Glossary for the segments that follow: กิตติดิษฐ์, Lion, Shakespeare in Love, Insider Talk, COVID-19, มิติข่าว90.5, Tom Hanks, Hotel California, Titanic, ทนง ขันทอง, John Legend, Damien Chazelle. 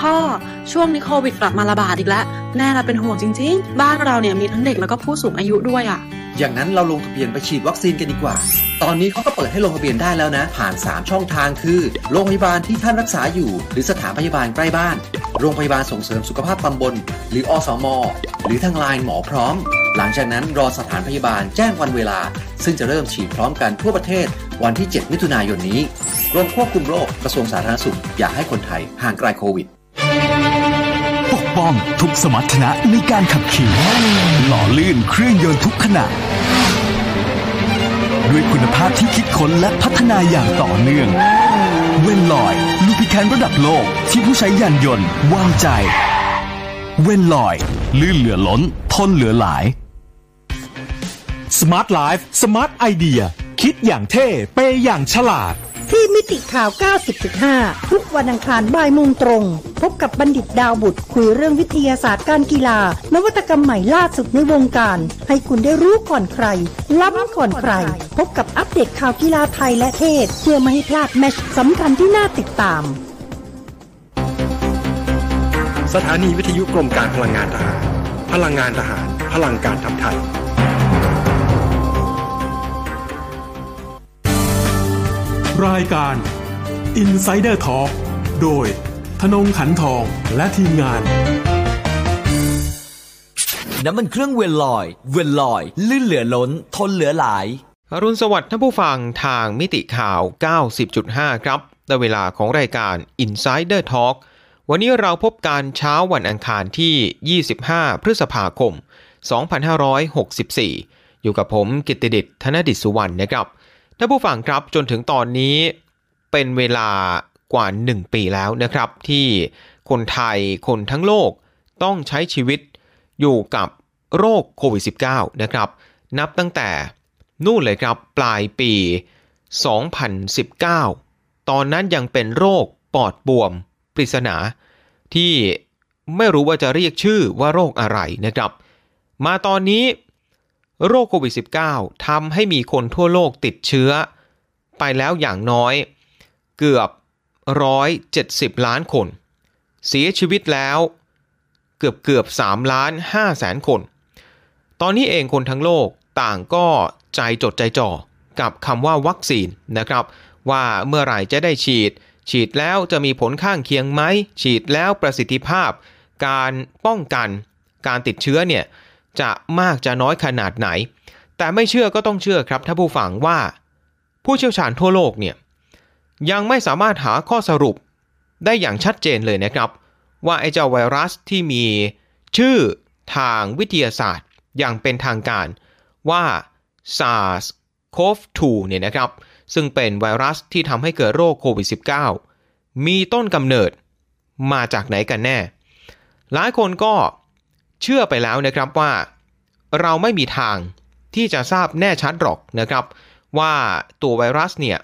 พ่อช่วงนี้โควิดกลับมาระบาดอีกแล้วแน่ละเป็นห่วงจริงๆบ้านเราเนี่ยมีทั้งเด็กแล้วก็ผู้สูงอายุด้วยอ่ะอย่างนั้นเราลงทะเบียนไปฉีดวัคซีนกันดีกว่าตอนนี้เขาก็เปิดให้ลงทะเบียนได้แล้วนะผ่าน3ช่องทางคือโรงพยาบาลที่ท่านรักษาอยู่หรือสถานพยาบาลใกล้บ้านโรงพยาบาลส่งเสริมสุขภาพตำบลหรืออสม.หรือทางไลน์หมอพร้อมหลังจากนั้นรอสถานพยาบาลแจ้งวันเวลาซึ่งจะเริ่มฉีดพร้อมกันทั่วประเทศวันที่7มิถุนายนนี้กรมควบคุมโรคกระทรวงสาธารณสุขอยากให้คนไทยห่างไกลโควิดปกป้องทุกสมรรถนะในการขับขี่หล่อลื่นเครื่องยนต์ทุกขณะด้วยคุณภาพที่คิดค้นและพัฒนาอย่างต่อเนื่องเวนลอยลูพิแคนระดับโลกที่ผู้ใช้ยานยนต์วางใจเวนลอยลื่นเหลือล้นทนเหลือหลายสมาร์ทไลฟ์สมาร์ทไอเดียคิดอย่างเท่เปอย่างฉลาดที่มิติข่าว 90.5 ทุกวันอังคารบ่ายโมงตรงพบกับบัณฑิตดาวบุตรคุยเรื่องวิทยาศาสตร์การกีฬานวัตกรรมใหม่ล่าสุดในวงการให้คุณได้รู้ก่อนใครล้ำก่อนใครพบกับอัปเดตข่าวกีฬาไทยและเทศเพื่อไม่ให้พลาดแมตช์สำคัญที่น่าติดตามสถานีวิทยุกรมการพลังงานทหารพลังงานทหารพลังการทัพไทยรายการ Insider Talk โดยธนงขันทองและทีมงานน้ำมันเครื่องเวนลอยลื่นเหลือล้นทนเหลือหลายอรุณสวัสดิ์ท่านผู้ฟังทางมิติข่าว 90.5 ครับในเวลาของรายการ Insider Talk วันนี้เราพบกันเช้าวันอังคารที่25พฤษภาคม2564อยู่กับผมกิตติดิษฐ์ธนดิษฐ์สุวรรณนะครับท่านผู้ฟังครับจนถึงตอนนี้เป็นเวลากว่า1ปีแล้วนะครับที่คนไทยคนทั้งโลกต้องใช้ชีวิตอยู่กับโรคโควิด -19 นะครับนับตั้งแต่นู่นเลยครับปลายปี2019ตอนนั้นยังเป็นโรคปอดบวมปริศนาที่ไม่รู้ว่าจะเรียกชื่อว่าโรคอะไรนะครับมาตอนนี้โรคโควิด -19 ทำให้มีคนทั่วโลกติดเชื้อไปแล้วอย่างน้อยเกือบ170ล้านคนเสียชีวิตแล้วเกือบ3,500,000 คนตอนนี้เองคนทั้งโลกต่างก็ใจจดใจจ่อกับคำว่าวัคซีนนะครับว่าเมื่อไหร่จะได้ฉีดแล้วจะมีผลข้างเคียงไหมฉีดแล้วประสิทธิภาพการป้องกันการติดเชื้อเนี่ยจะมากจะน้อยขนาดไหนแต่ไม่เชื่อก็ต้องเชื่อครับท่านผู้ฟังว่าผู้เชี่ยวชาญทั่วโลกเนี่ยยังไม่สามารถหาข้อสรุปได้อย่างชัดเจนเลยนะครับว่าไอ้เจ้าไวรัสที่มีชื่อทางวิทยาศาสตร์อย่างเป็นทางการว่า SARS-CoV-2 เนี่ยนะครับซึ่งเป็นไวรัสที่ทำให้เกิดโรคโควิด -19 มีต้นกำเนิดมาจากไหนกันแน่หลายคนก็เชื่อไปแล้วนะครับว่าเราไม่มีทางที่จะทราบแน่ชัดหรอกนะครับว่าตัวไวรัสเนี่ย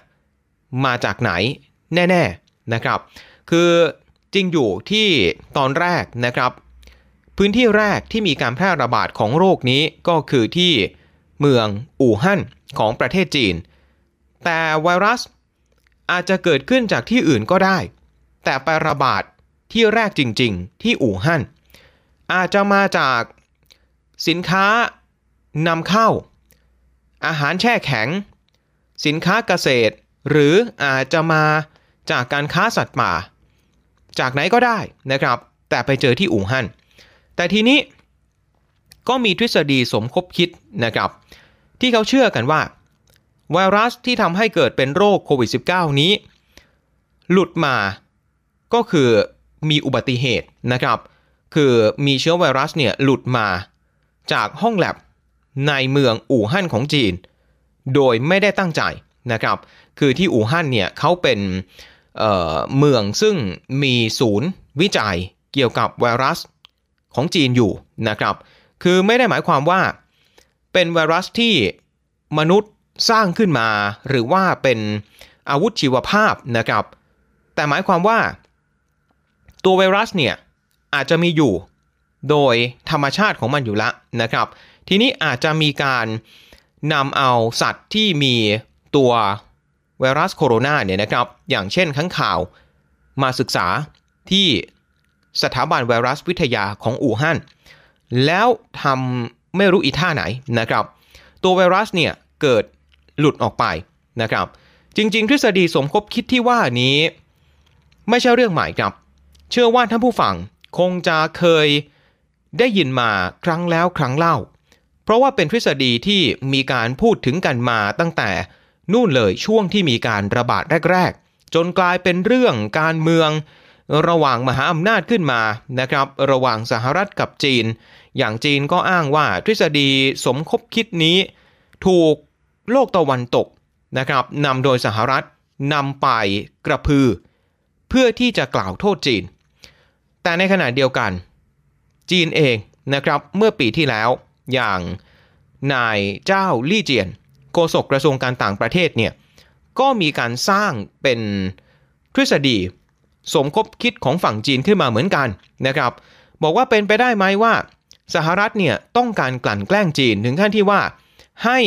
มาจากไหนแน่ๆนะครับคือจริงอยู่ที่ตอนแรกนะครับพื้นที่แรกที่มีการแพร่ระบาดของโรคนี้ก็คือที่เมืองอู่ฮั่นของประเทศจีนแต่ไวรัสอาจจะเกิดขึ้นจากที่อื่นก็ได้แต่ไประบาดที่แรกจริงๆที่อู่ฮั่นอาจจะมาจากสินค้านำเข้าอาหารแช่แข็งสินค้าเกษตรหรืออาจจะมาจากการค้าสัตว์ป่าจากไหนก็ได้นะครับแต่ไปเจอที่อู่ฮั่นแต่ทีนี้ก็มีทฤษฎีสมคบคิดนะครับที่เขาเชื่อกันว่าไวรัสที่ทำให้เกิดเป็นโรคโควิด -19 นี้หลุดมาก็คือมีอุบัติเหตุนะครับคือมีเชื้อไวรัสเนี่ยหลุดมาจากห้องแลบในเมืองอู่ฮั่นของจีนโดยไม่ได้ตั้งใจนะครับคือที่อู่ฮั่นเนี่ยเขาเป็นเมืองซึ่งมีศูนย์วิจัยเกี่ยวกับไวรัสของจีนอยู่นะครับคือไม่ได้หมายความว่าเป็นไวรัสที่มนุษย์สร้างขึ้นมาหรือว่าเป็นอาวุธชีวภาพนะครับแต่หมายความว่าตัวไวรัสเนี่ยอาจจะมีอยู่โดยธรรมชาติของมันอยู่แล้วนะครับทีนี้อาจจะมีการนำเอาสัตว์ที่มีตัวไวรัสโคโรนาเนี่ยนะครับอย่างเช่นค้างข่าวมาศึกษาที่ สถาบันไวรัสวิทยาของอู่ฮั่นแล้วทำไม่รู้อีท่าไหนนะครับตัวไวรัสเนี่ยเกิดหลุดออกไปนะครับจริงๆทฤษฎีสมคบคิดที่ว่านี้ไม่ใช่เรื่องใหม่ครับเชื่อว่าท่านผู้ฟังคงจะเคยได้ยินมาครั้งแล้วครั้งเล่าเพราะว่าเป็นทฤษฎีที่มีการพูดถึงกันมาตั้งแต่นู่นเลยช่วงที่มีการระบาดแรกๆจนกลายเป็นเรื่องการเมืองระหว่างมหาอำนาจขึ้นมานะครับระหว่างสหรัฐกับจีนอย่างจีนก็อ้างว่าทฤษฎีสมคบคิดนี้ถูกโลกตะวันตกนะครับนำโดยสหรัฐนำไปกระพือเพื่อที่จะกล่าวโทษจีนแต่ในขณะเดียวกันจีนเองนะครับเมื่อปีที่แล้วอย่างนายเจ้าลี่เจียนโฆษกกระทรวงการต่างประเทศเนี่ยก็มีการสร้างเป็นทฤษฎีสมคบคิดของฝั่งจีนขึ้นมาเหมือนกันนะครับบอกว่าเป็นไปได้ไหมว่าสหรัฐเนี่ยต้องการกลั่นแกล้งจีนถึงขั้นที่ว่าให้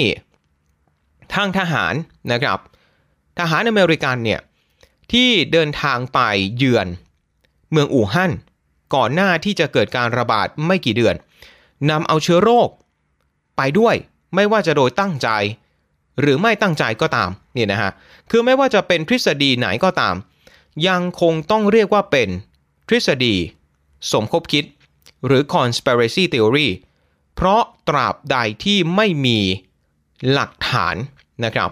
ทางทหารนะครับทหารอเมริกันเนี่ยที่เดินทางไปเยือนเมืองอู่ฮั่นก่อนหน้าที่จะเกิดการระบาดไม่กี่เดือนนำเอาเชื้อโรคไปด้วยไม่ว่าจะโดยตั้งใจหรือไม่ตั้งใจก็ตามเนี่ยนะฮะคือไม่ว่าจะเป็นทฤษฎีไหนก็ตามยังคงต้องเรียกว่าเป็นทฤษฎีสมคบคิดหรือ conspiracy theory เพราะตราบใดที่ไม่มีหลักฐานนะครับ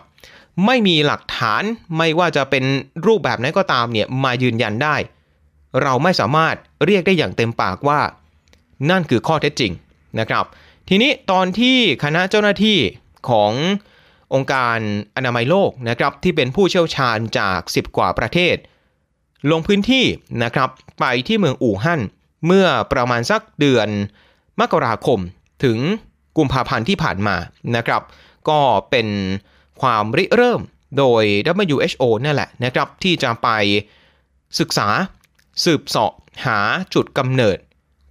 ไม่มีหลักฐานไม่ว่าจะเป็นรูปแบบไหนก็ตามเนี่ยมายืนยันได้เราไม่สามารถเรียกได้อย่างเต็มปากว่านั่นคือข้อเท็จจริงนะครับทีนี้ตอนที่คณะเจ้าหน้าที่ขององค์การอนามัยโลกนะครับที่เป็นผู้เชี่ยวชาญจาก10กว่าประเทศลงพื้นที่นะครับไปที่เมืองอู่ฮั่นเมื่อประมาณสักเดือนมกราคมถึงกุมภาพันธ์ที่ผ่านมานะครับก็เป็นความริเริ่มโดย WHO นั่นแหละนะครับที่จะไปศึกษาสืบเสาะหาจุดกำเนิด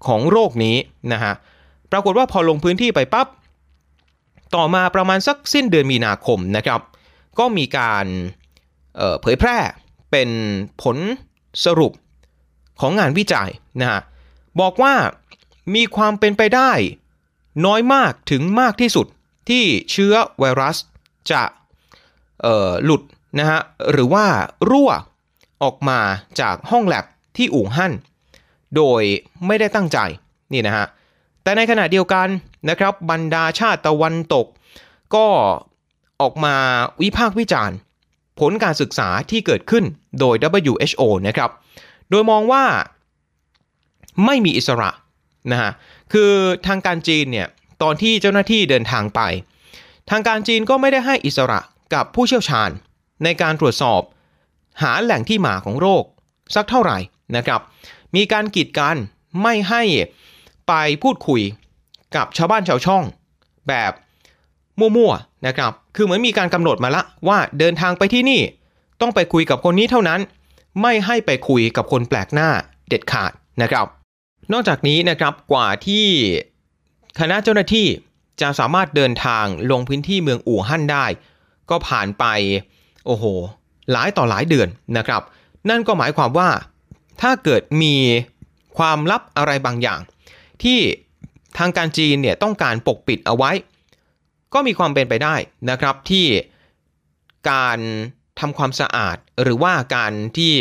ของโรคนี้นะฮะปรากฏว่าพอลงพื้นที่ไปปั๊บต่อมาประมาณสักสิ้นเดือนมีนาคมนะครับก็มีการเผยแพร่เป็นผลสรุปของงานวิจัยนะฮะบอกว่ามีความเป็นไปได้น้อยมากถึงมากที่สุดที่เชื้อไวรัสจะหลุดนะฮะหรือว่ารั่วออกมาจากห้องแลบที่อู่ฮั่นโดยไม่ได้ตั้งใจนี่นะฮะแต่ในขณะเดียวกันนะครับบรรดาชาติตะวันตกก็ออกมาวิพากษ์วิจารณ์ผลการศึกษาที่เกิดขึ้นโดย WHO นะครับโดยมองว่าไม่มีอิสระนะฮะคือทางการจีนเนี่ยตอนที่เจ้าหน้าที่เดินทางไปทางการจีนก็ไม่ได้ให้อิสระกับผู้เชี่ยวชาญในการตรวจสอบหาแหล่งที่มาของโรคสักเท่าไหร่นะครับมีการกีดกันไม่ให้ไปพูดคุยกับชาวบ้านชาวช่องแบบมั่วๆนะครับคือเหมือนมีการกำหนดมาละว่าเดินทางไปที่นี่ต้องไปคุยกับคนนี้เท่านั้นไม่ให้ไปคุยกับคนแปลกหน้าเด็ดขาดนะครับนอกจากนี้นะครับกว่าที่คณะเจ้าหน้าที่จะสามารถเดินทางลงพื้นที่เมืองอู่ฮั่นได้ก็ผ่านไปโอ้โหหลายต่อหลายเดือนนะครับนั่นก็หมายความว่าถ้าเกิดมีความลับอะไรบางอย่างที่ทางการจีนเนี่ยต้องการปกปิดเอาไว้ก็มีความเป็นไปได้นะครับที่การทำความสะอาดหรือว่าการที่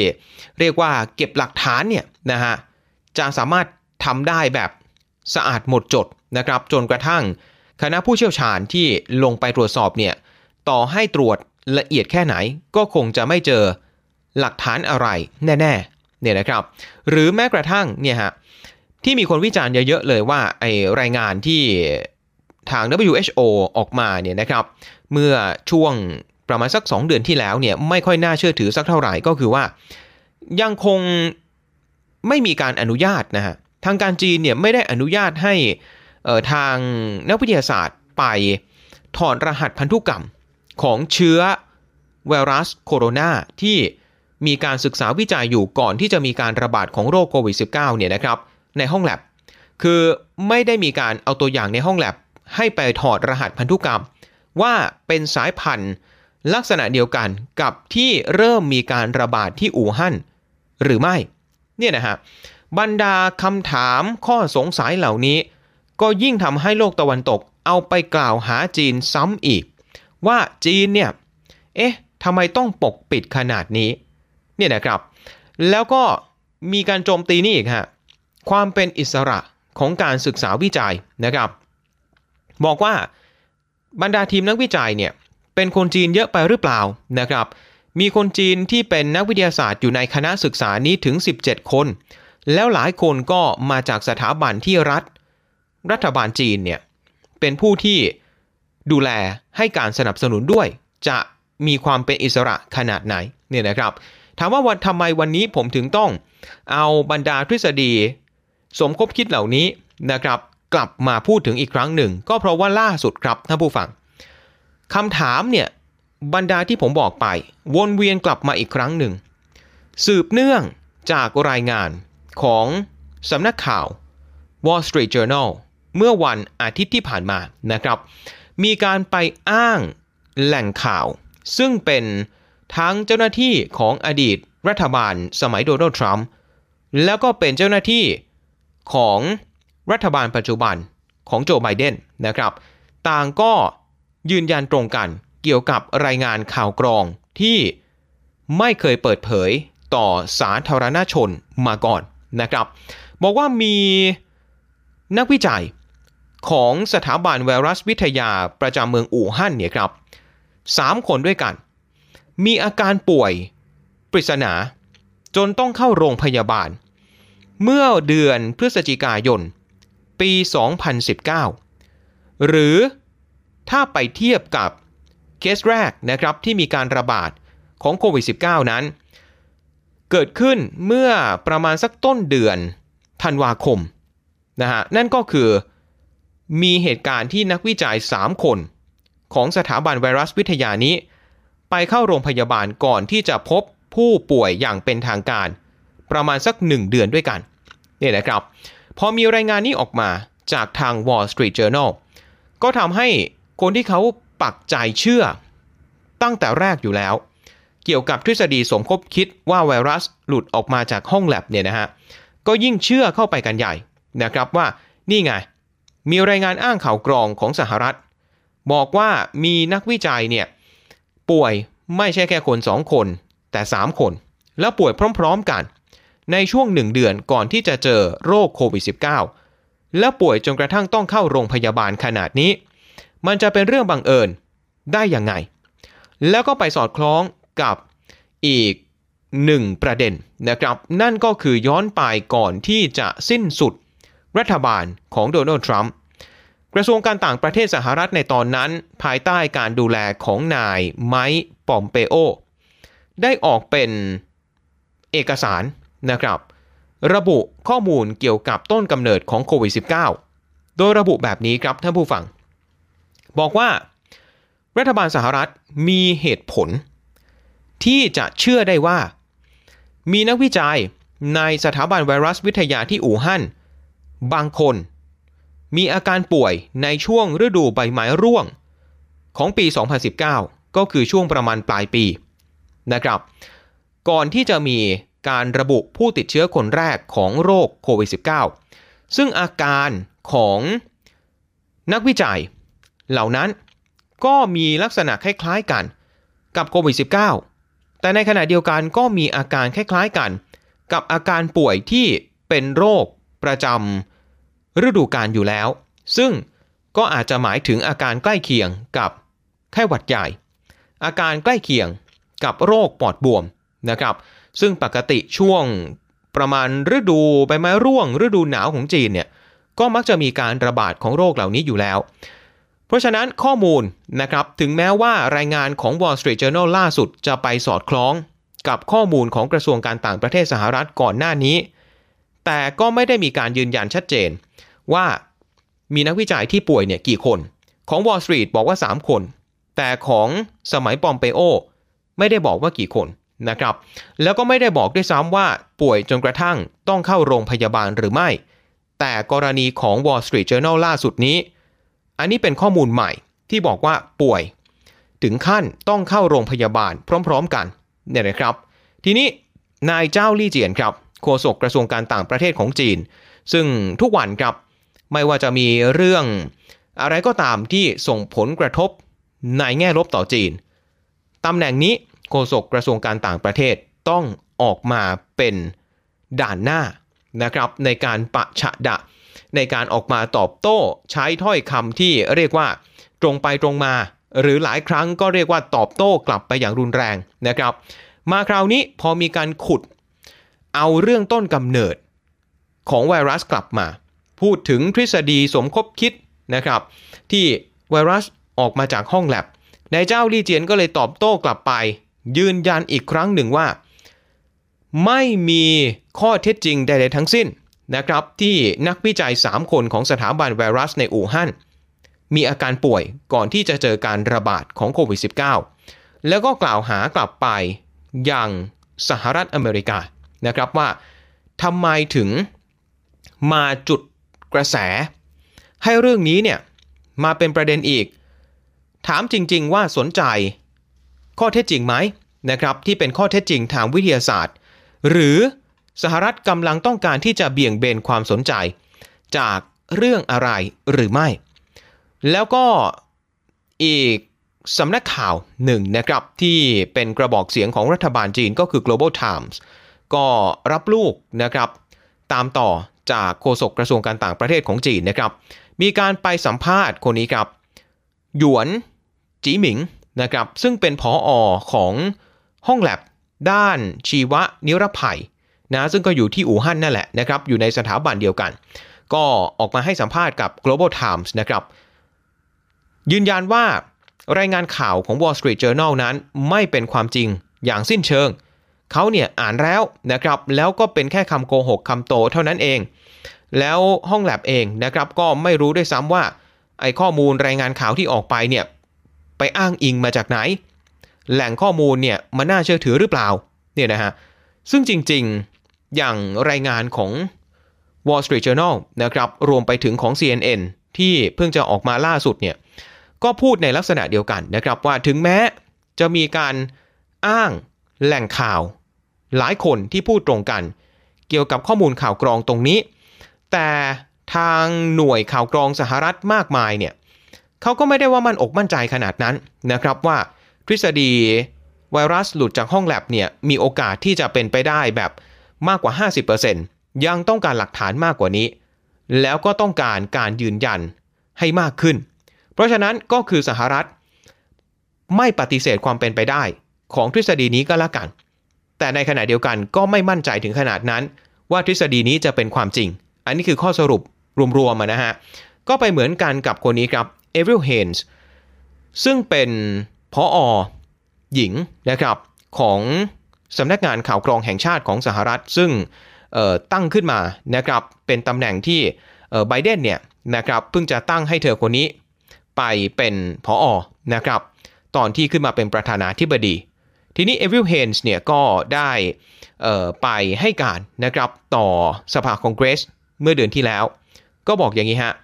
เรียกว่าเก็บหลักฐานเนี่ยนะฮะจะสามารถทำได้แบบสะอาดหมดจดนะครับจนกระทั่งคณะผู้เชี่ยวชาญที่ลงไปตรวจสอบเนี่ยต่อให้ตรวจละเอียดแค่ไหนก็คงจะไม่เจอหลักฐานอะไรแน่ๆเนี่ยนะครับหรือแม้กระทั่งเนี่ยฮะที่มีคนวิจารณ์เยอะๆเลยว่าไอ้รายงานที่ทาง WHO ออกมาเนี่ยนะครับเมื่อช่วงประมาณสัก2เดือนที่แล้วเนี่ยไม่ค่อยน่าเชื่อถือสักเท่าไหร่ก็คือว่ายังคงไม่มีการอนุญาตนะฮะทางการจีนเนี่ยไม่ได้อนุญาตให้ทางนักวิทยาศาสตร์ไปถอดรหัสพันธุกรรมของเชื้อไวรัสโคโรนาที่มีการศึกษาวิจัยอยู่ก่อนที่จะมีการระบาดของโรคโควิด -19 เนี่ยนะครับในห้องแลบคือไม่ได้มีการเอาตัวอย่างในห้องแลบให้ไปถอดรหัสพันธุกรรมว่าเป็นสายพันธุ์ลักษณะเดียวกันกับที่เริ่มมีการระบาดที่อู่ฮั่นหรือไม่เนี่ยนะฮะ บรรดาคำถามข้อสงสัยเหล่านี้ก็ยิ่งทำให้โลกตะวันตกเอาไปกล่าวหาจีนซ้ำอีกว่าจีนเนี่ยทำไมต้องปกปิดขนาดนี้เนี่ยนะครับแล้วก็มีการโจมตีนี่อีกฮะความเป็นอิสระของการศึกษาวิจัยนะครับบอกว่าบรรดาทีมนักวิจัยเนี่ยเป็นคนจีนเยอะไปหรือเปล่านะครับมีคนจีนที่เป็นนักวิทยาศาสตร์อยู่ในคณะศึกษานี้ถึง17คนแล้วหลายคนก็มาจากสถาบันที่รัฐบาลจีนเนี่ยเป็นผู้ที่ดูแลให้การสนับสนุนด้วยจะมีความเป็นอิสระขนาดไหนเนี่ยนะครับถามว่าทำไมวันนี้ผมถึงต้องเอาบรรดาทฤษฎีสมคบคิดเหล่านี้นะครับกลับมาพูดถึงอีกครั้งหนึ่งก็เพราะว่าล่าสุดครับท่านผู้ฟังคำถามเนี่ยบรรดาที่ผมบอกไปวนเวียนกลับมาอีกครั้งหนึ่งสืบเนื่องจากรายงานของสำนักข่าว Wall Street Journal เมื่อวันอาทิตย์ที่ผ่านมานะครับมีการไปอ้างแหล่งข่าวซึ่งเป็นทั้งเจ้าหน้าที่ของอดีตรัฐบาลสมัยโดนัลด์ทรัมป์แล้วก็เป็นเจ้าหน้าที่ของรัฐบาลปัจจุบันของโจไบเดนนะครับต่างก็ยืนยันตรงกันเกี่ยวกับรายงานข่าวกรองที่ไม่เคยเปิดเผยต่อสาธารณชนมาก่อนนะครับบอกว่ามีนักวิจัยของสถาบันไวรัสวิทยาประจำเมืองอู่ฮั่นเนี่ยครับ3คนด้วยกันมีอาการป่วยปริศนาจนต้องเข้าโรงพยาบาลเมื่อเดือนพฤศจิกายนปี 2019 หรือถ้าไปเทียบกับเคสแรกนะครับที่มีการระบาดของโควิด -19 นั้นเกิดขึ้นเมื่อประมาณสักต้นเดือนธันวาคมนะฮะนั่นก็คือมีเหตุการณ์ที่นักวิจัย3คนของสถาบันไวรัสวิทยานี้ไปเข้าโรงพยาบาลก่อนที่จะพบผู้ป่วยอย่างเป็นทางการประมาณสัก1เดือนด้วยกันนี่นะครับพอมีรายงานนี้ออกมาจากทาง Wall Street Journal ก็ทำให้คนที่เขาปักใจเชื่อตั้งแต่แรกอยู่แล้วเกี่ยวกับทฤษฎีสมคบคิดว่าไวรัสหลุดออกมาจากห้องแลบเนี่ยนะฮะก็ยิ่งเชื่อเข้าไปกันใหญ่นะครับว่านี่ไงมีรายงานอ้างข่าวกรองของสหรัฐบอกว่ามีนักวิจัยเนี่ยป่วยไม่ใช่แค่คน2คนแต่3คนแล้วป่วยพร้อมๆกันในช่วง1เดือนก่อนที่จะเจอโรคโควิด -19 และป่วยจนกระทั่งต้องเข้าโรงพยาบาลขนาดนี้มันจะเป็นเรื่องบังเอิญได้ยังไงแล้วก็ไปสอดคล้องกับอีก1ประเด็นนะครับนั่นก็คือย้อนไปก่อนที่จะสิ้นสุดรัฐบาลของโดนัลด์ทรัมป์กระทรวงการต่างประเทศสหรัฐในตอนนั้นภายใต้การดูแลของนายไมค์ปอมเปโอได้ออกเป็นเอกสารนะครับระบุข้อมูลเกี่ยวกับต้นกำเนิดของโควิด -19 โดยระบุแบบนี้ครับท่านผู้ฟังบอกว่ารัฐบาลสหรัฐมีเหตุผลที่จะเชื่อได้ว่ามีนักวิจัยในสถาบันไวรัสวิทยาที่อู่ฮั่นบางคนมีอาการป่วยในช่วงฤดูใบไม้ร่วงของปี 2019 ก็คือช่วงประมาณปลายปีนะครับก่อนที่จะมีการระบุผู้ติดเชื้อคนแรกของโรคโควิด -19 ซึ่งอาการของนักวิจัยเหล่านั้นก็มีลักษณะคล้ายๆกันกับโควิด -19 แต่ในขณะเดียวกันก็มีอาการคล้ายๆกันกับอาการป่วยที่เป็นโรคประจำฤดูกาลอยู่แล้วซึ่งก็อาจจะหมายถึงอาการใกล้เคียงกับไข้หวัดใหญ่อาการใกล้เคียงกับโรคปอดบวมนะครับซึ่งปกติช่วงประมาณฤดูใบไม้ร่วงฤดูหนาวของจีนเนี่ยก็มักจะมีการระบาดของโรคเหล่านี้อยู่แล้วเพราะฉะนั้นข้อมูลนะครับถึงแม้ว่ารายงานของ Wall Street Journal ล่าสุดจะไปสอดคล้องกับข้อมูลของกระทรวงการต่างประเทศสหรัฐก่อนหน้านี้แต่ก็ไม่ได้มีการยืนยันชัดเจนว่ามีนักวิจัยที่ป่วยเนี่ยกี่คนของ Wall Street บอกว่า3คนแต่ของสมัยปอมเปโอไม่ได้บอกว่ากี่คนนะครับแล้วก็ไม่ได้บอกด้วยซ้ำว่าป่วยจนกระทั่งต้องเข้าโรงพยาบาลหรือไม่แต่กรณีของ Wall Street Journal ล่าสุดนี้อันนี้เป็นข้อมูลใหม่ที่บอกว่าป่วยถึงขั้นต้องเข้าโรงพยาบาลพร้อมๆกันเนี่ยนะครับทีนี้นายเจ้าลี่เจียนครับ โฆษกกระทรวงการต่างประเทศของจีนซึ่งทุกวันครับไม่ว่าจะมีเรื่องอะไรก็ตามที่ส่งผลกระทบในแง่ลบต่อจีนตำแหน่งนี้โฆษกกระทรวงการต่างประเทศต้องออกมาเป็นด่านหน้านะครับในการปะฉะดะในการออกมาตอบโต้ใช้ถ้อยคำที่เรียกว่าตรงไปตรงมาหรือหลายครั้งก็เรียกว่าตอบโต้กลับไปอย่างรุนแรงนะครับมาคราวนี้พอมีการขุดเอาเรื่องต้นกำเนิดของไวรัสกลับมาพูดถึงทฤษฎีสมคบคิดนะครับที่ไวรัสออกมาจากห้องแลบนายเจ้าลี่เจียนก็เลยตอบโต้กลับไปยืนยันอีกครั้งหนึ่งว่าไม่มีข้อเท็จจริงใดๆทั้งสิ้นนะครับที่นักวิจัย3คนของสถาบันไวรัสในอู่ฮั่นมีอาการป่วยก่อนที่จะเจอการระบาดของโควิด -19 แล้วก็กล่าวหากลับไปยังสหรัฐอเมริกานะครับว่าทำไมถึงมาจุดกระแสให้เรื่องนี้เนี่ยมาเป็นประเด็นอีกถามจริงๆว่าสนใจข้อเท็จจริงไหมนะครับที่เป็นข้อเท็จจริงทางวิทยาศาสตร์หรือสหรัฐกำลังต้องการที่จะเบี่ยงเบนความสนใจจากเรื่องอะไรหรือไม่แล้วก็อีกสำนักข่าวหนึ่งนะครับที่เป็นกระบอกเสียงของรัฐบาลจีนก็คือ Global Times ก็รับลูกนะครับตามต่อจากโฆษกกระทรวงการต่างประเทศของจีนนะครับมีการไปสัมภาษณ์คนนี้ครับหยวนจีหมิงนะครับซึ่งเป็นผอ.ของห้องแลบด้านชีวนิรภัยนะซึ่งก็อยู่ที่อู่ฮั่นนั่นแหละนะครับอยู่ในสถาบันเดียวกันก็ออกมาให้สัมภาษณ์กับ Global Times นะครับยืนยันว่ารายงานข่าวของ Wall Street Journal นั้นไม่เป็นความจริงอย่างสิ้นเชิงเขาเนี่ยอ่านแล้วนะครับแล้วก็เป็นแค่คำโกหกคำโตเท่านั้นเองแล้วห้องแลบเองนะครับก็ไม่รู้ด้วยซ้ำว่าไอ้ข้อมูลรายงานข่าวที่ออกไปเนี่ยไปอ้างอิงมาจากไหนแหล่งข้อมูลเนี่ยมันน่าเชื่อถือหรือเปล่าเนี่ยนะฮะซึ่งจริงๆอย่างรายงานของ Wall Street Journal นะครับรวมไปถึงของ CNN ที่เพิ่งจะออกมาล่าสุดเนี่ยก็พูดในลักษณะเดียวกันนะครับว่าถึงแม้จะมีการอ้างแหล่งข่าวหลายคนที่พูดตรงกันเกี่ยวกับข้อมูลข่าวกรองตรงนี้แต่ทางหน่วยข่าวกรองสหรัฐมากมายเนี่ยเขาก็ไม่ได้ว่ามั่นอกมั่นใจขนาดนั้นนะครับว่าทฤษฎีไวรัสหลุดจากห้องแลบเนี่ยมีโอกาสที่จะเป็นไปได้แบบมากกว่า 50% ยังต้องการหลักฐานมากกว่านี้แล้วก็ต้องการการยืนยันให้มากขึ้นเพราะฉะนั้นก็คือสหรัฐไม่ปฏิเสธความเป็นไปได้ของทฤษฎีนี้ก็แล้วกันแต่ในขณะเดียวกันก็ไม่มั่นใจถึงขนาดนั้นว่าทฤษฎีนี้จะเป็นความจริงอันนี้คือข้อสรุปรวมๆนะฮะก็ไปเหมือนกันกับคนนี้ครับเอวิลเฮนส์ซึ่งเป็นผอ.หญิงนะครับของสำนักงานข่าวกรองแห่งชาติของสหรัฐซึ่งตั้งขึ้นมานะครับเป็นตำแหน่งที่ไบเดนเนี่ยนะครับเพิ่งจะตั้งให้เธอคนนี้ไปเป็นผอ.นะครับตอนที่ขึ้นมาเป็นประธานาธิบดีทีนี้เอวิลเฮนส์เนี่ยก็ได้ไปให้การนะครับต่อสภาคองเกรสเมื่อเดือนที่แล้วก็บอกอย่างนี้ฮะ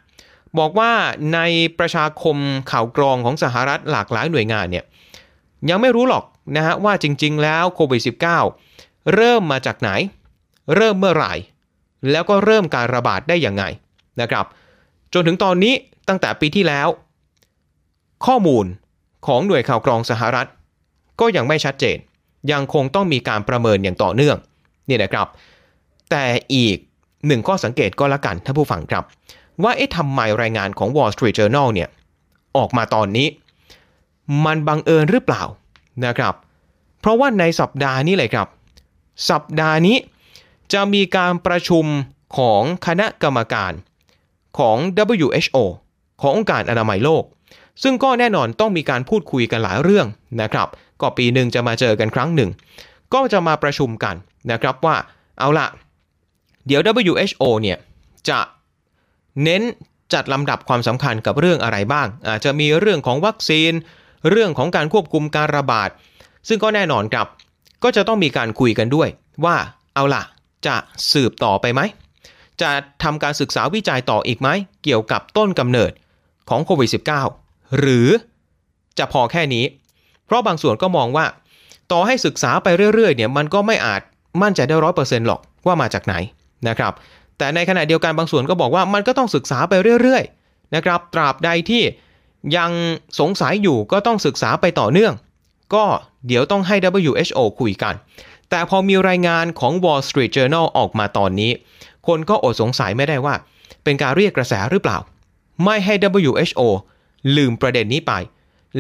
บอกว่าในประชาคมข่าวกรองของสหรัฐหลากหลายหน่วยงานเนี่ยยังไม่รู้หรอกนะฮะว่าจริงๆแล้วโควิด -19 เริ่มมาจากไหนเริ่มเมื่อไหร่แล้วก็เริ่มการระบาดได้อย่างไงนะครับจนถึงตอนนี้ตั้งแต่ปีที่แล้วข้อมูลของหน่วยข่าวกรองสหรัฐก็ยังไม่ชัดเจนยังคงต้องมีการประเมินอย่างต่อเนื่องนี่นะครับแต่อีกหนึ่งข้อสังเกตก็แล้วกันท่านผู้ฟังครับว่าทำไมรายงานของ Wall Street Journal เนี่ยออกมาตอนนี้มันบังเอิญหรือเปล่านะครับเพราะว่าในสัปดาห์นี้เลยครับสัปดาห์นี้จะมีการประชุมของคณะกรรมการของ WHO ขององค์การอนามัยโลกซึ่งก็แน่นอนต้องมีการพูดคุยกันหลายเรื่องนะครับก็ปีหนึ่งจะมาเจอกันครั้งหนึ่งก็จะมาประชุมกันนะครับว่าเอาละเดี๋ยว WHO เนี่ยจะเน้นจัดลำดับความสำคัญกับเรื่องอะไรบ้างอาจจะมีเรื่องของวัคซีนเรื่องของการควบคุมการระบาดซึ่งก็แน่นอนครับก็จะต้องมีการคุยกันด้วยว่าเอาล่ะจะสืบต่อไปไหมจะทำการศึกษาวิจัยต่ออีกไหมเกี่ยวกับต้นกำเนิดของโควิด -19 หรือจะพอแค่นี้เพราะบางส่วนก็มองว่าต่อให้ศึกษาไปเรื่อยๆเนี่ยมันก็ไม่อาจมั่นใจได้ 100% หรอก ว่ามาจากไหนนะครับแต่ในขณะเดียวกันบางส่วนก็บอกว่ามันก็ต้องศึกษาไปเรื่อยๆนะครับตราบใดที่ยังสงสัยอยู่ก็ต้องศึกษาไปต่อเนื่องก็เดี๋ยวต้องให้ WHO คุยกันแต่พอมีรายงานของ Wall Street Journal ออกมาตอนนี้คนก็อดสงสัยไม่ได้ว่าเป็นการเรียกกระแสหรือเปล่าไม่ให้ WHO ลืมประเด็นนี้ไป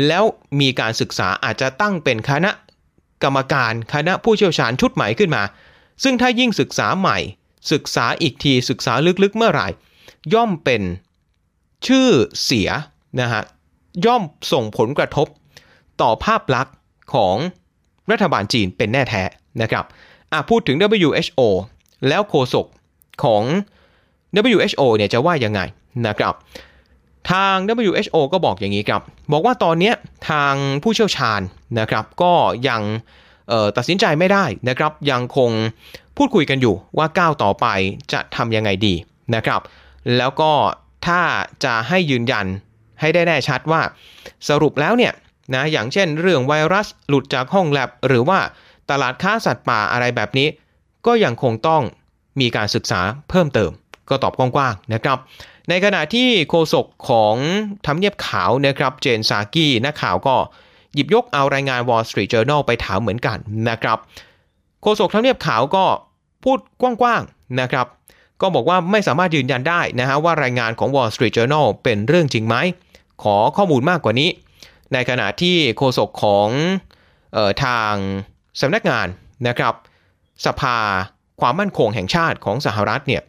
แล้วมีการศึกษาอาจจะตั้งเป็นคณะกรรมการคณะผู้เชี่ยวชาญชุดใหม่ขึ้นมาซึ่งถ้ายิ่งศึกษาใหม่ศึกษาอีกทีศึกษาลึกๆเมื่อไหร่ย่อมเป็นชื่อเสียนะฮะย่อมส่งผลกระทบต่อภาพลักษณ์ของรัฐบาลจีนเป็นแน่แท้นะครับพูดถึง WHO แล้วโฆษกของ WHO เนี่ยจะว่ายังไงนะครับทาง WHO ก็บอกอย่างนี้ครับบอกว่าตอนนี้ทางผู้เชี่ยวชาญนะครับก็ยังตัดสินใจไม่ได้นะครับยังคงพูดคุยกันอยู่ว่าก้าวต่อไปจะทำยังไงดีนะครับแล้วก็ถ้าจะให้ยืนยันให้ได้แน่ชัดว่าสรุปแล้วเนี่ยนะอย่างเช่นเรื่องไวรัสหลุดจากห้องแลบหรือว่าตลาดค้าสัตว์ป่าอะไรแบบนี้ก็ยังคงต้องมีการศึกษาเพิ่มเติมก็ตอบกว้างๆนะครับในขณะที่โฆษกของทำเนียบขาวนะครับเจนซากี้นักข่าวก็หยิบยกเอารายงาน Wall Street Journal ไปถามเหมือนกันนะครับโฆษกทำเนียบขาวก็พูดกว้างๆนะครับก็บอกว่าไม่สามารถยืนยันได้นะฮะว่ารายงานของ Wall Street Journal เป็นเรื่องจริงไหมขอข้อมูลมากกว่านี้ในขณะที่โฆษกของทางสำนักงานนะครับสภาความมั่นคงแห่งชาติของสหรัฐเนี่ย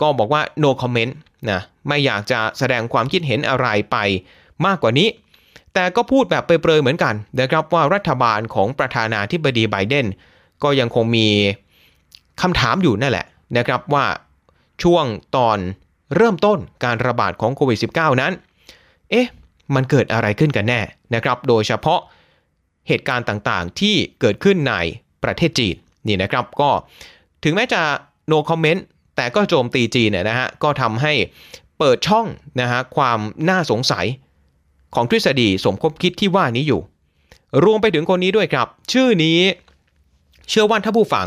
ก็บอกว่า no comment นะไม่อยากจะแสดงความคิดเห็นอะไรไปมากกว่านี้แต่ก็พูดแบบเปรยๆเหมือนกันนะครับว่ารัฐบาลของประธานาธิบดีไบเดนก็ยังคงมีคำถามอยู่นั่นแหละนะครับว่าช่วงตอนเริ่มต้นการระบาดของโควิด -19 นั้นเอ๊ะมันเกิดอะไรขึ้นกันแน่นะครับโดยเฉพาะเหตุการณ์ต่างๆที่เกิดขึ้นในประเทศจีนนี่นะครับก็ถึงแม้จะ no comment แต่ก็โจมตีจีนนะฮะก็ทำให้เปิดช่องนะฮะความน่าสงสัยของทฤษฎีสมคบคิดที่ว่านี้อยู่รวมไปถึงคนนี้ด้วยครับชื่อนี้เชื่อว่าถ้าผู้ฟัง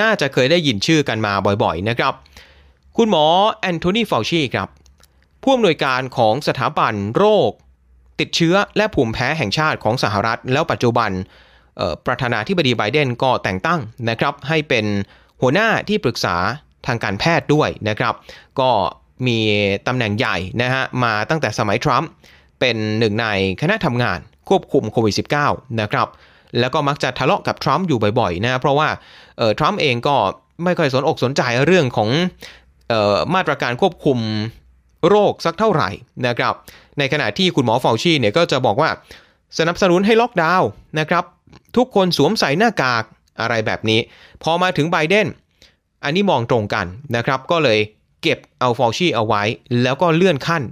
น่าจะเคยได้ยินชื่อกันมาบ่อยๆนะครับคุณหมอแอนโทนีเฟลชีครับผู้อำนวยการของสถาบันโรคติดเชื้อและภูมิแพ้แห่งชาติของสหรัฐแล้วปัจจุบันประธานาธิบดีไบเดนก็แต่งตั้งนะครับให้เป็นหัวหน้าที่ปรึกษาทางการแพทย์ด้วยนะครับก็มีตำแหน่งใหญ่นะฮะมาตั้งแต่สมัยทรัมป์เป็นหนึ่งในคณะทำงานควบคุมโควิด -19 นะครับแล้วก็มักจะทะเลาะกับทรัมป์อยู่บ่อยๆนะเพราะว่าทรัมป์เองก็ไม่ค่อยสนอกสนใจเรื่องของมาตรการควบคุมโรคสักเท่าไหร่นะครับในขณะที่คุณหมอเฟลชีเนี่ยก็จะบอกว่าสนับสนุนให้ล็อกดาวน์นะครับทุกคนสวมใส่หน้ากากอะไรแบบนี้พอมาถึงไบเดนอันนี้มองตรงกันนะครับก็เลยเก็บเอาเฟลชีเอาไว้แล้วก็เลื่อนขั้น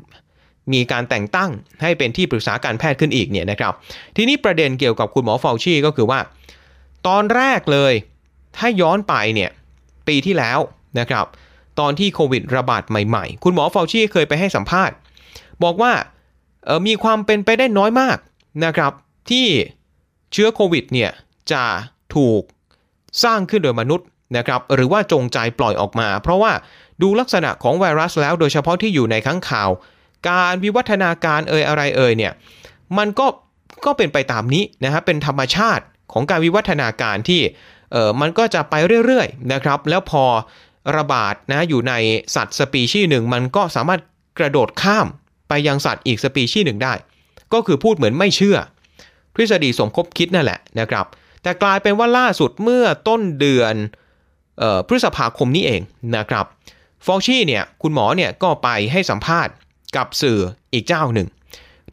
มีการแต่งตั้งให้เป็นที่ปรึกษาการแพทย์ขึ้นอีกเนี่ยนะครับทีนี้ประเด็นเกี่ยวกับคุณหมอเฟลชีก็คือว่าตอนแรกเลยถ้าย้อนไปเนี่ยปีที่แล้วนะครับตอนที่โควิดระบาดใหม่ๆคุณหมอเฟลชีเคยไปให้สัมภาษณ์บอกว่ามีความเป็นไปได้น้อยมากนะครับที่เชื้อโควิดเนี่ยจะถูกสร้างขึ้นโดยมนุษย์นะครับหรือว่าจงใจปล่อยออกมาเพราะว่าดูลักษณะของไวรัสแล้วโดยเฉพาะที่อยู่ในค้างข่าวการวิวัฒนาการอะไรเนี่ยมันก็เป็นไปตามนี้นะฮะเป็นธรรมชาติของการวิวัฒนาการที่มันก็จะไปเรื่อยๆนะครับแล้วพอระบาดนะอยู่ในสัตว์สปีชีส์หนึ่งมันก็สามารถกระโดดข้ามไปยังสัตว์อีกสปีชีส์หนึ่งได้ก็คือพูดเหมือนไม่เชื่อทฤษฎีสมคบคิดนั่นแหละนะครับแต่กลายเป็นว่าล่าสุดเมื่อต้นเดือนพฤษภาคมนี้เองนะครับเฟลชีเนี่ยคุณหมอเนี่ยก็ไปให้สัมภาษณ์กับสื่ออีกเจ้าหนึ่ง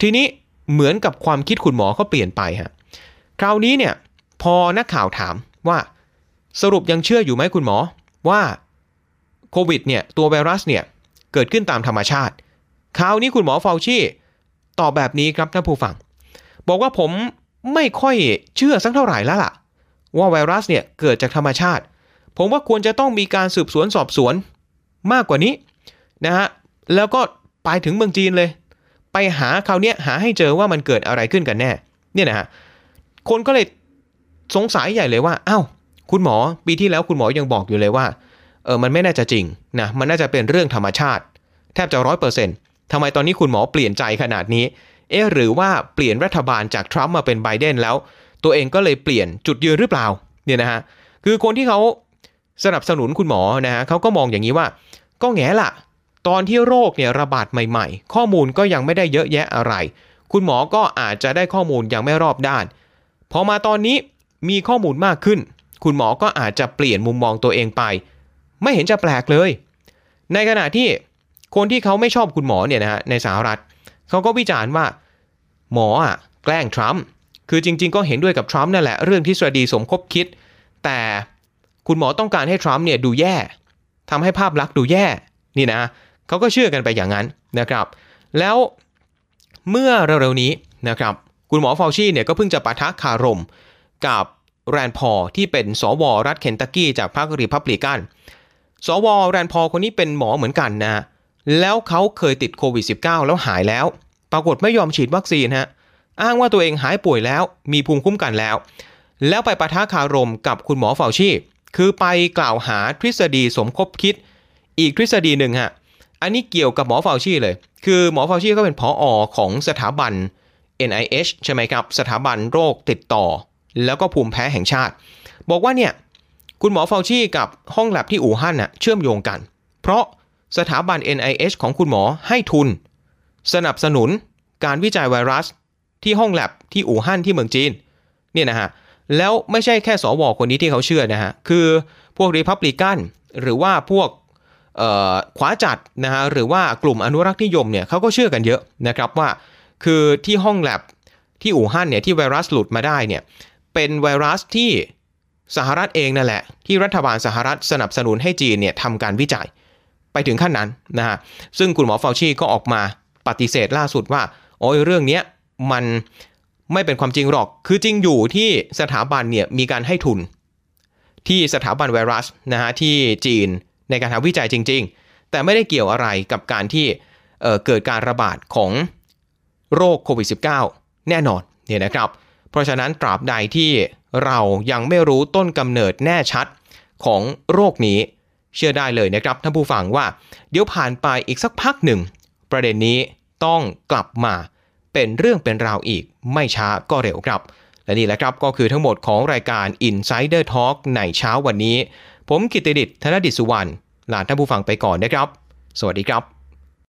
ทีนี้เหมือนกับความคิดคุณหมอก็เปลี่ยนไปฮะคราวนี้เนี่ยพอนักข่าวถามว่าสรุปยังเชื่ออยู่ไหมคุณหมอว่าโควิดเนี่ยตัวไวรัสเนี่ยเกิดขึ้นตามธรรมชาติคราวนี้คุณหมอเฟลชีตอบแบบนี้ครับท่านผู้ฟังบอกว่าผมไม่ค่อยเชื่อสักเท่าไหร่แล้วล่ะว่าไวรัสเนี่ยเกิดจากธรรมชาติผมว่าควรจะต้องมีการสืบสวนสอบสวนมากกว่านี้นะฮะแล้วก็ไปถึงเมืองจีนเลยไปหาคราวนี้หาให้เจอว่ามันเกิดอะไรขึ้นกันแน่เนี่ยนะฮะคนก็เลยสงสัยใหญ่เลยว่าอ้าว คุณหมอปีที่แล้วคุณหมอยังบอกอยู่เลยว่ามันไม่น่าจะจริงนะมันน่าจะเป็นเรื่องธรรมชาติแทบจะ 100% ทำไมตอนนี้คุณหมอเปลี่ยนใจขนาดนี้หรือว่าเปลี่ยนรัฐบาลจากทรัมป์มาเป็นไบเดนแล้วตัวเองก็เลยเปลี่ยนจุดยืนหรือเปล่าเนี่ยนะฮะคือคนที่เขาสนับสนุนคุณหมอนะฮะเขาก็มองอย่างนี้ว่าก็แง่ละตอนที่โรคเนี่ยระบาดใหม่ๆข้อมูลก็ยังไม่ได้เยอะแยะอะไรคุณหมอก็อาจจะได้ข้อมูลยังไม่รอบด้านพอมาตอนนี้มีข้อมูลมากขึ้นคุณหมอก็อาจจะเปลี่ยนมุมมองตัวเองไปไม่เห็นจะแปลกเลยในขณะที่คนที่เขาไม่ชอบคุณหมอเนี่ยนะฮะในสหรัฐเขาก็วิจารณ์ว่าหมออ่ะแกล้งทรัมป์คือจริงๆก็เห็นด้วยกับทรัมป์นั่นแหละเรื่องทฤษฎีสมคบคิดแต่คุณหมอต้องการให้ทรัมป์เนี่ยดูแย่ทำให้ภาพลักษณ์ดูแย่นี่นะเขาก็เชื่อกันไปอย่างนั้นนะครับแล้วเมื่อเร็วๆนี้นะครับคุณหมอฟาวชีเนี่ยก็เพิ่งจะปะทะคารมกับแรนพอที่เป็นสวรัฐเคนตักกี้จากพรรครีพับลิกันสวแรนพอคนนี้เป็นหมอเหมือนกันนะแล้วเขาเคยติดโควิด -19 แล้วหายแล้วปรากฏไม่ยอมฉีดวัคซีนฮะอ้างว่าตัวเองหายป่วยแล้วมีภูมิคุ้มกันแล้วแล้วไปปะทะคารมกับคุณหมอฟาวชีคือไปกล่าวหาทฤษฎีสมคบคิดอีกทฤษฎีหนึ่งฮะอันนี้เกี่ยวกับหมอฟาวชีเลยคือหมอฟาวชีก็เป็นผอ.ของสถาบัน NIH ใช่ไหมครับสถาบันโรคติดต่อแล้วก็ภูมิแพ้แห่งชาติบอกว่าเนี่ยคุณหมอฟาวชีกับห้องแลบที่อู่ฮั่นน่ะเชื่อมโยงกันเพราะสถาบัน NIH ของคุณหมอให้ทุนสนับสนุนการวิจัยไวรัสที่ห้องแลบที่อู่ฮั่นที่เมืองจีนเนี่ยนะฮะแล้วไม่ใช่แค่สว.คนนี้ที่เขาเชื่อนะฮะคือพวกรีพับลิกันหรือว่าพวกขวาจัดนะฮะหรือว่ากลุ่มอนุรักษ์นิยมเนี่ยเขาก็เชื่อกันเยอะนะครับว่าคือที่ห้องแลบที่อู่ฮั่นเนี่ยที่ไวรัสหลุดมาได้เนี่ยเป็นไวรัสที่สหรัฐเองนั่นแหละที่รัฐบาลสหรัฐสนับสนุนให้จีนเนี่ยทำการวิจัยไปถึงขั้นนั้นนะฮะซึ่งคุณหมอฟาวชีก็ออกมาปฏิเสธล่าสุดว่าโอ้ยเรื่องเนี้ยมันไม่เป็นความจริงหรอกคือจริงอยู่ที่สถาบันเนี่ยมีการให้ทุนที่สถาบันไวรัสนะฮะที่จีนในการทำวิจัยจริงๆแต่ไม่ได้เกี่ยวอะไรกับการที่เกิดการระบาดของโรคโควิด -19 แน่นอนเนี่ยนะครับเพราะฉะนั้นตราบใดที่เรายังไม่รู้ต้นกำเนิดแน่ชัดของโรคนี้เชื่อได้เลยนะครับท่านผู้ฟังว่าเดี๋ยวผ่านไปอีกสักพักหนึ่งประเด็นนี้ต้องกลับมาเป็นเรื่องเป็นราวอีกไม่ช้าก็เร็วครับและนี่แหละครับก็คือทั้งหมดของรายการ Insider Talk ในเช้าวันนี้ผมกิตติดิษฐ์ ธนดิษฐ์ สุวรรณลาท่านผู้ฟังไปก่อนนะครับสวัสดีครับ